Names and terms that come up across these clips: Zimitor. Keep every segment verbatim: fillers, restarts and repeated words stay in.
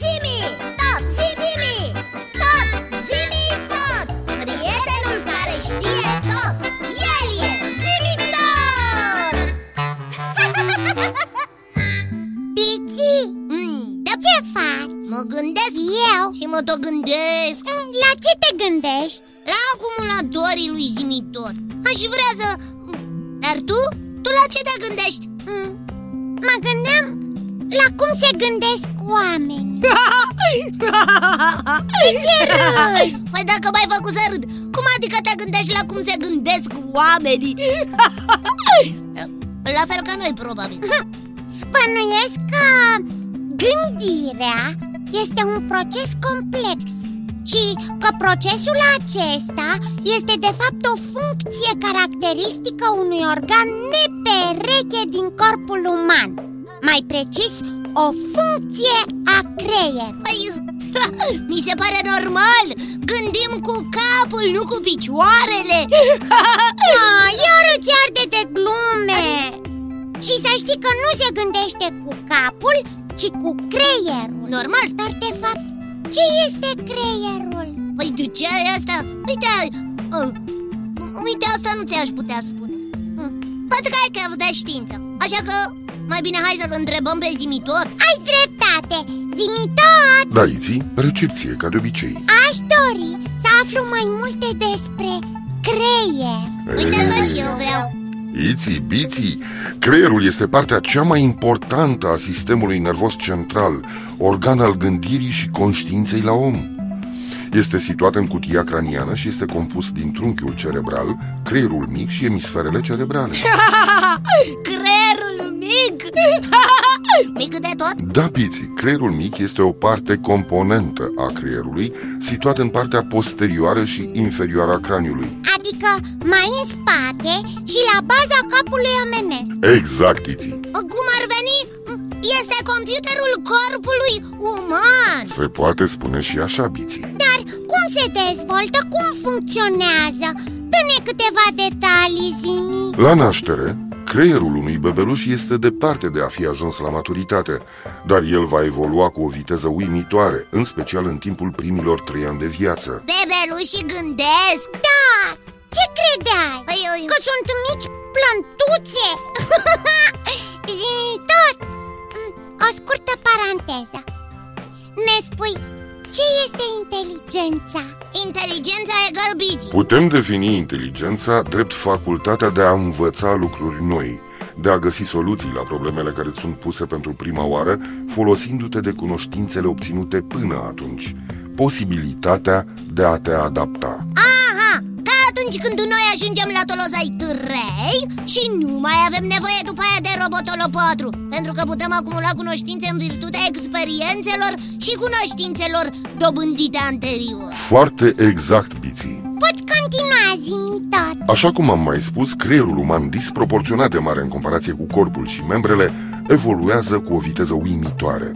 Zimi, tot, Zimi, tot, Zimi, tot. Prietenul care știe tot, el e Zimitor. Bici, mm, da ce faci? Mă gândesc eu și mă tot gândesc. La ce te gândești? La acumulatorii lui Zimitor. Aș vrea să... Dar tu? Tu la ce te gândești? Mm, mă gândeam la cum se gândesc oamenii. De ce râzi? Păi dacă m-ai făcut să râd, cum adică te gândești la cum se gândesc oamenii? La fel ca noi, probabil. Bănuiesc că gândirea este un proces complex și că procesul acesta este de fapt o funcție caracteristică unui organ nepereche din corpul uman. Mai precis, o funcție a creierului. Mi se pare normal. Gândim cu capul, nu cu picioarele. Ah, eu râd iar de, de glume. Și să știi că nu se gândește cu capul, ci cu creierul. Normal, dar de fapt, ce este creierul? Păi de ce e asta? Uite, uh, uite, asta nu ți-aș putea spune. hmm. Poate că ai chef de știință. Așa că mai bine hai să-l întrebăm pe Zimitor. Ai dreptate, Zimitor! Da, Izi, recepție, ca de obicei. Aș dori să aflu mai multe despre creier. Uite că și eu vreau. Iții, biții, creierul este partea cea mai importantă a sistemului nervos central, organ al gândirii și conștiinței la om. Este situat în cutia craniană și este compus din trunchiul cerebral, creierul mic și emisferele cerebrale. Creierul mic? Mic de tot? Da, biții, creierul mic este o parte componentă a creierului, situat în partea posterioară și inferioară a craniului. Adică mai în spate și la baza capului omenesc. Exact, Iții. Cum ar veni, este computerul corpului uman. Se poate spune și așa, Biții. Dar cum se dezvoltă, cum funcționează? Dă-ne câteva detalii, Zimi. La naștere, creierul unui bebeluș este departe de a fi ajuns la maturitate, dar el va evolua cu o viteză uimitoare, în special în timpul primilor trei ani de viață. Bebelușii gândesc? Da! Ce credeai? Ai, ai. Că sunt mici plântuțe? Zimitor! O scurtă paranteză. Ne spui ce este inteligența? Inteligența egal Bici. Putem defini inteligența drept facultatea de a învăța lucruri noi, de a găsi soluții la problemele care îți sunt puse pentru prima oară, folosindu-te de cunoștințele obținute până atunci. Posibilitatea de a te adapta. Aha! Ca atunci când noi ajungem la Tolozai trei și nu mai avem nevoie după aia de Robotolo patru, pentru că putem acumula cunoștințe în virtutea experiențelor și cunoștințelor dobândite anterior. Foarte exact, Biții. Poți continua, Zimitor. Așa cum am mai spus, creierul uman, disproporționat de mare în comparație cu corpul și membrele, evoluează cu o viteză uimitoare.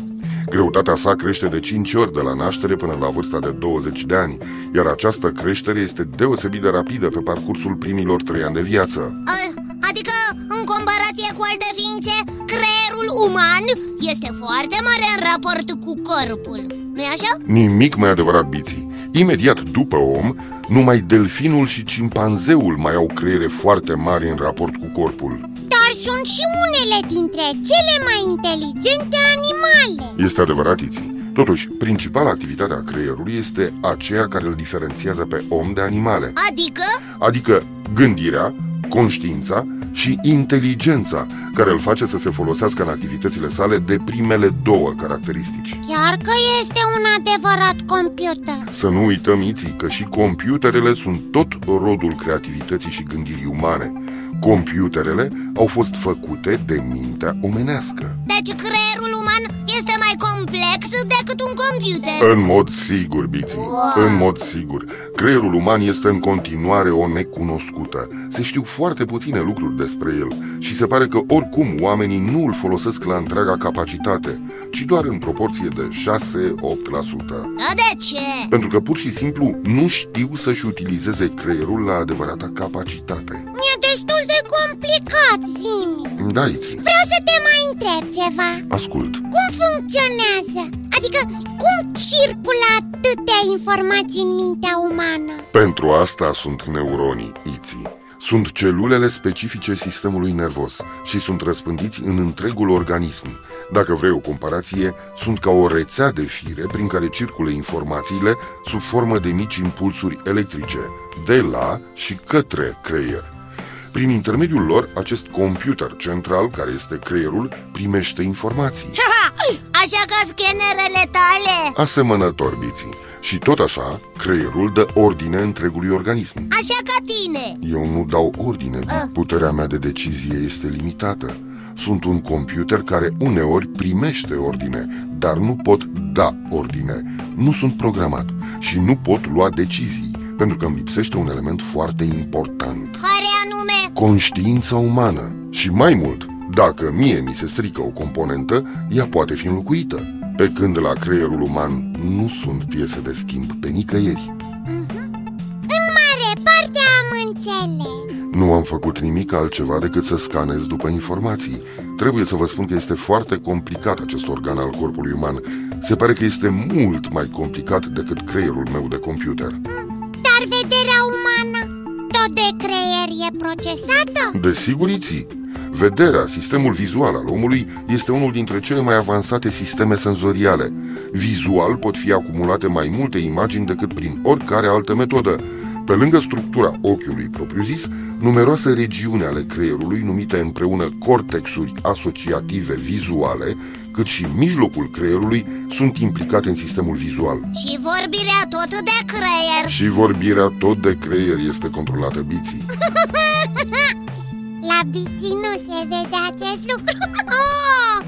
Greutatea sa crește de cinci ori de la naștere până la vârsta de douăzeci de ani, iar această creștere este deosebit de rapidă pe parcursul primilor trei ani de viață. Adică, în comparație cu alte ființe, creierul uman este foarte mare în raport cu corpul, nu-i așa? Nimic mai adevărat, Biții. Imediat după om, numai delfinul și cimpanzeul mai au creiere foarte mari în raport cu corpul. Dar sunt și unele dintre cele mai inteligente animale. Este adevărat, Iții. Totuși, principala activitate a creierului este aceea care îl diferențiază pe om de animale. Adică? Adică gândirea, conștiința și inteligența, care îl face să se folosească în activitățile sale de primele două caracteristici. Chiar că este un adevărat computer. Să nu uităm, Iții, că și computerele sunt tot rodul creativității și gândirii umane. Computerele au fost făcute de mintea omenească. Deci creierul uman este mai complex decât un computer? În mod sigur, Biții, wow. În mod sigur. Creierul uman este în continuare o necunoscută. Se știu foarte puține lucruri despre el și se pare că oricum oamenii nu îl folosesc la întreaga capacitate, ci doar în proporție de șase la opt la sută. Da, de ce? Pentru că pur și simplu nu știu să-și utilizeze creierul la adevărata capacitate. Destul de complicat, Zimi. Da, Iții. Vreau să te mai întreb ceva. Ascult. Cum funcționează? Adică Adică, cum circulă atâtea informații în mintea umană? Pentru asta sunt neuronii, Iții. Sunt celulele specifice sistemului nervos și sunt răspândiți în întregul organism. Dacă vrei o comparație, sunt ca o rețea de fire prin care circulă informațiile sub formă de mici impulsuri electrice, de la și către creier. Prin intermediul lor, acest computer central, care este creierul, primește informații. Așa ca scanerele tale. Asemănător, Biții. Și tot așa, creierul dă ordine întregului organism. Așa ca tine. Eu nu dau ordine. uh. Puterea mea de decizie este limitată. Sunt un computer care uneori primește ordine, dar nu pot da ordine. Nu sunt programat și nu pot lua decizii, pentru că îmi lipsește un element foarte important. Care anume? Conștiința umană. Și mai mult, dacă mie mi se strică o componentă, ea poate fi înlocuită. Pe când la creierul uman nu sunt piese de schimb pe nicăieri. uh-huh. În mare parte am înțeles. Nu am făcut nimic altceva decât să scanez după informații. Trebuie să vă spun că este foarte complicat acest organ al corpului uman. Se pare că este mult mai complicat decât creierul meu de computer. uh-huh. Dar vederea umană tot de creier e procesată? Desigur, Iții. Vederea, sistemul vizual al omului, este unul dintre cele mai avansate sisteme senzoriale. Vizual pot fi acumulate mai multe imagini decât prin oricare altă metodă. Pe lângă structura ochiului propriu-zis, numeroase regiuni ale creierului, numite împreună cortexuri asociative vizuale, cât și mijlocul creierului, sunt implicate în sistemul vizual. Și vorbirea tot de creier. Și vorbirea tot de creier este controlată, Biții. La Biții nu se vede acest lucru. Oh,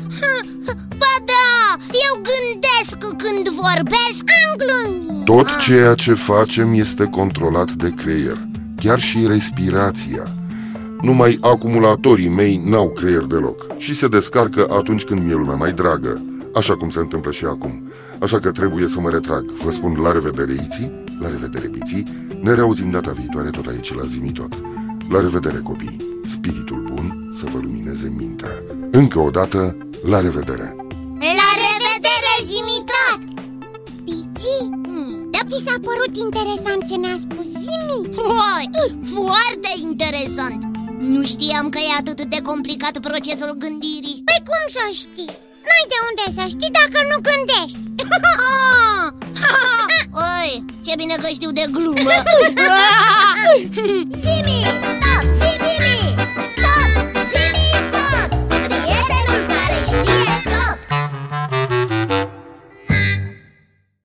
ba da, eu gândesc când vorbesc. Am glumit. Tot ceea ce facem este controlat de creier, chiar și respirația. Numai acumulatorii mei n-au creier deloc și se descarcă atunci când mi-e lumea mai dragă, așa cum se întâmplă și acum. Așa că trebuie să mă retrag. Vă spun la revedere, Iții, la revedere, Biții. Ne reauzim data viitoare tot aici la Zimitot. La revedere, copii. Spiritul bun să vă lumineze mintea. Încă o dată, la revedere! La revedere, Zimitot! Biții, da, ți s-a părut interesant ce ne-a spus Zimi? Foarte interesant! Nu știam că e atât de complicat procesul gândirii. Păi cum să știi? N-ai de unde să știi dacă nu gândești. Oi, ce bine că știu de glumă!